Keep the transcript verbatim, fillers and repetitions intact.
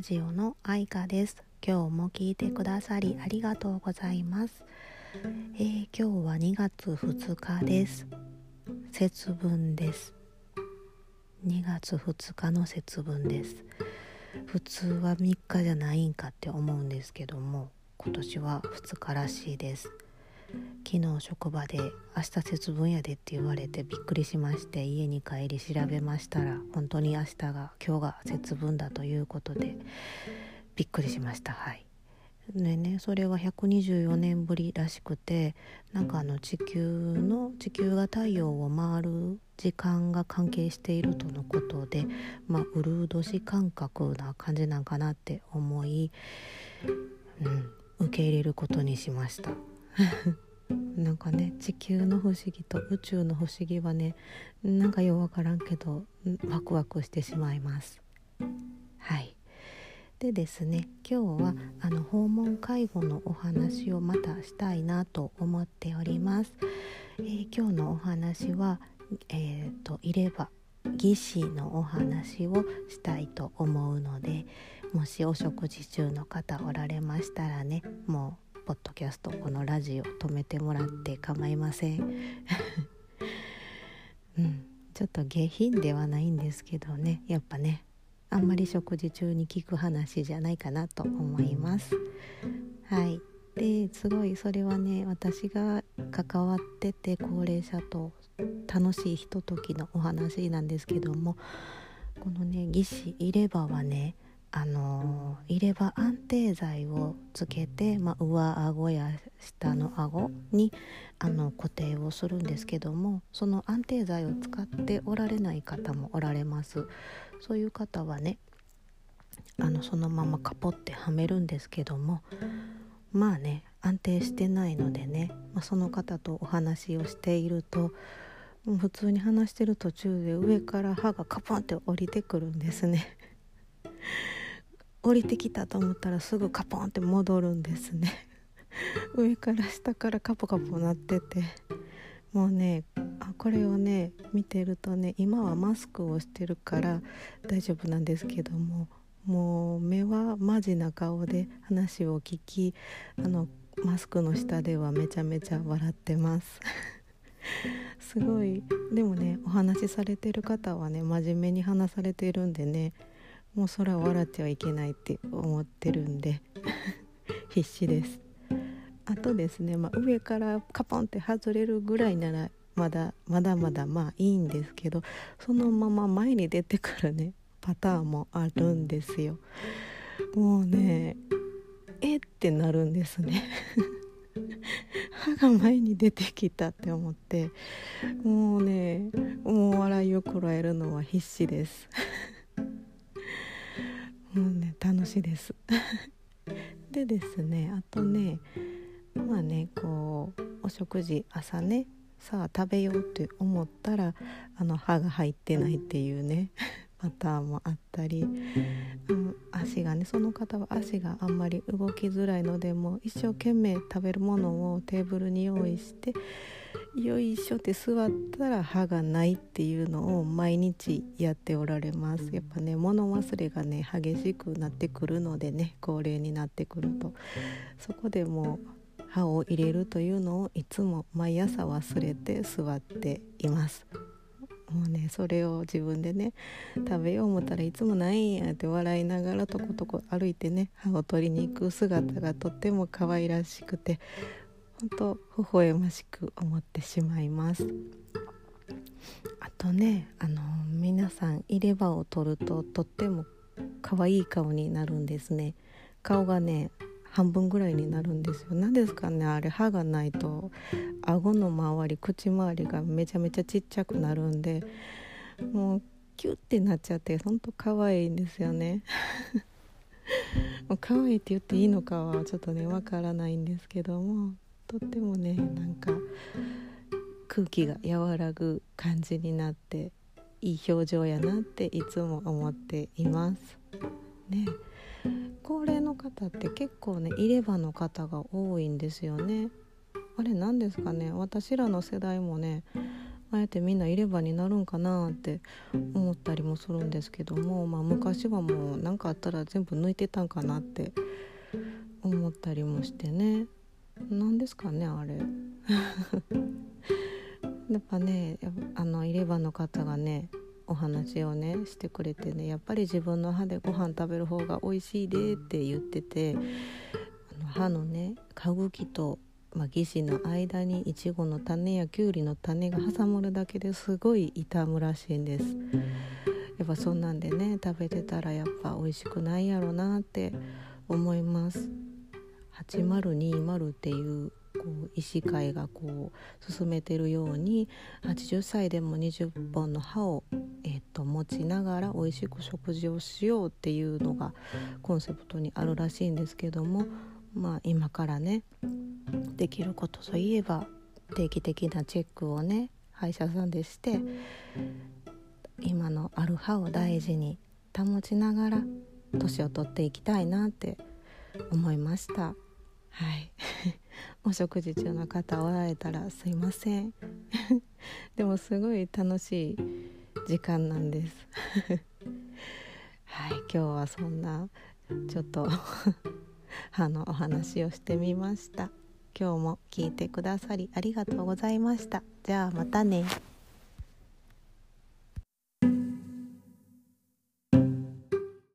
ラジオの愛花です。今日も聞いてくださりありがとうございます。えー、今日はにがつふつかです。節分です。にがつふつかの節分です。普通はみっかじゃないんかって思うんですけども、今年はふつかららしいです。昨日職場で明日節分やでって言われてびっくりしまして、家に帰り調べましたら本当に明日が今日が節分だということでびっくりしました。はいねね、それはひゃくにじゅうよねんぶりらしくて、なんかあの地球の地球が太陽を回る時間が関係しているとのことで、まあうるう年感覚な感じなんかなって思い、うん、受け入れることにしましたなんかね、地球の不思議と宇宙の不思議はね、なんかようわからんけどワクワクしてしまいます。はいでですね、今日はあの訪問介護のお話をまたしたいなと思っております。えー、今日のお話は、えーと、いれば義肢のお話をしたいと思うので、もしお食事中の方おられましたらね、もうポッドキャスト、このラジオ止めてもらって構いません、うん、ちょっと下品ではないんですけどね、やっぱねあんまり食事中に聞く話じゃないかなと思います。はいですごいそれはね、私が関わってて高齢者と楽しいひとときのお話なんですけども、このね義肢いればはね、あのー、入れ歯安定剤をつけて、まあ、上顎や下の顎にあの固定をするんですけども、その安定剤を使っておられない方もおられます。そういう方はね、あのそのままカポってはめるんですけども、まあね安定してないのでね、まあ、その方とお話をしていると、普通に話してる途中で上から歯がカポンって降りてくるんですね降りてきたと思ったらすぐカポンって戻るんですね上から下からカポカポなってて、もうねあこれをね見てるとね、今はマスクをしてるから大丈夫なんですけども、もう目はマジな顔で話を聞き、あのマスクの下ではめちゃめちゃ笑ってますすごい。でもねお話しされてる方はね真面目に話されてるんでね、もうそれは笑っちゃいけないって思ってるんで必死です。あとですね、まあ、上からカポンって外れるぐらいならまだまだまだまあいいんですけど、そのまま前に出てくるねパターンもあるんですよ。もうねえってなるんですね歯が前に出てきたって思って、もうねもう笑いをこらえるのは必死ですもうね楽しいですでですね、あとねまあねこうお食事朝ねさあ食べようって思ったら、あの歯が入ってないっていうねパターンもあったり、うん、足がねその方は足があんまり動きづらいので、もう一生懸命食べるものをテーブルに用意してよいしょって座ったら歯がないっていうのを毎日やっておられます。やっぱね物忘れがね激しくなってくるのでね、高齢になってくるとそこでもう歯を入れるというのをいつも毎朝忘れて座っています。もうねそれを自分でね食べよう思ったらいつもないんやって笑いながらとことこ歩いてね、歯を取りに行く姿がとっても可愛らしくて、ほんと微笑ましく思ってしまいます。あとねあの皆さん入れ歯を取るととっても可愛い顔になるんですね。顔がね半分ぐらいになるんですよ。なんですかねあれ、歯がないと顎の周り口周りがめちゃめちゃちっちゃくなるんで、もうキュッてなっちゃってほんと可愛いんですよねもう可愛いって言っていいのかはちょっとねわからないんですけども、とってもねなんか空気が和らぐ感じになっていい表情やなっていつも思っていますね。高齢の方って結構ね入れ歯の方が多いんですよね。あれなんですかね、私らの世代もねあえてみんな入れ歯になるんかなって思ったりもするんですけども、まあ、昔はもう何かあったら全部抜いてたんかなって思ったりもしてね、なんですかねあれやっぱね、あの入れ歯の方がねお話をねしてくれてね、やっぱり自分の歯でご飯食べる方が美味しいでって言ってて、あの歯のね歯茎とまあ、義歯の間にイチゴの種やキュウリの種が挟まるだけですごい痛むらしいんです。やっぱそんなんでね食べてたらやっぱ美味しくないやろなって思います。はちまるにまるっていうこう医師会がこう進めてるようにはちじゅっさいでもにじゅっぽんの歯を、えっと、持ちながら美味しく食事をしようっていうのがコンセプトにあるらしいんですけども、まあ今からねできることといえば定期的なチェックをね歯医者さんでして今のある歯を大事に保ちながら年を取っていきたいなって思いました。はいお食事中の方おられたらすいませんでもすごい楽しい時間なんですはい、今日はそんなちょっと歯のお話をしてみました。今日も聞いてくださりありがとうございました。じゃあまたね。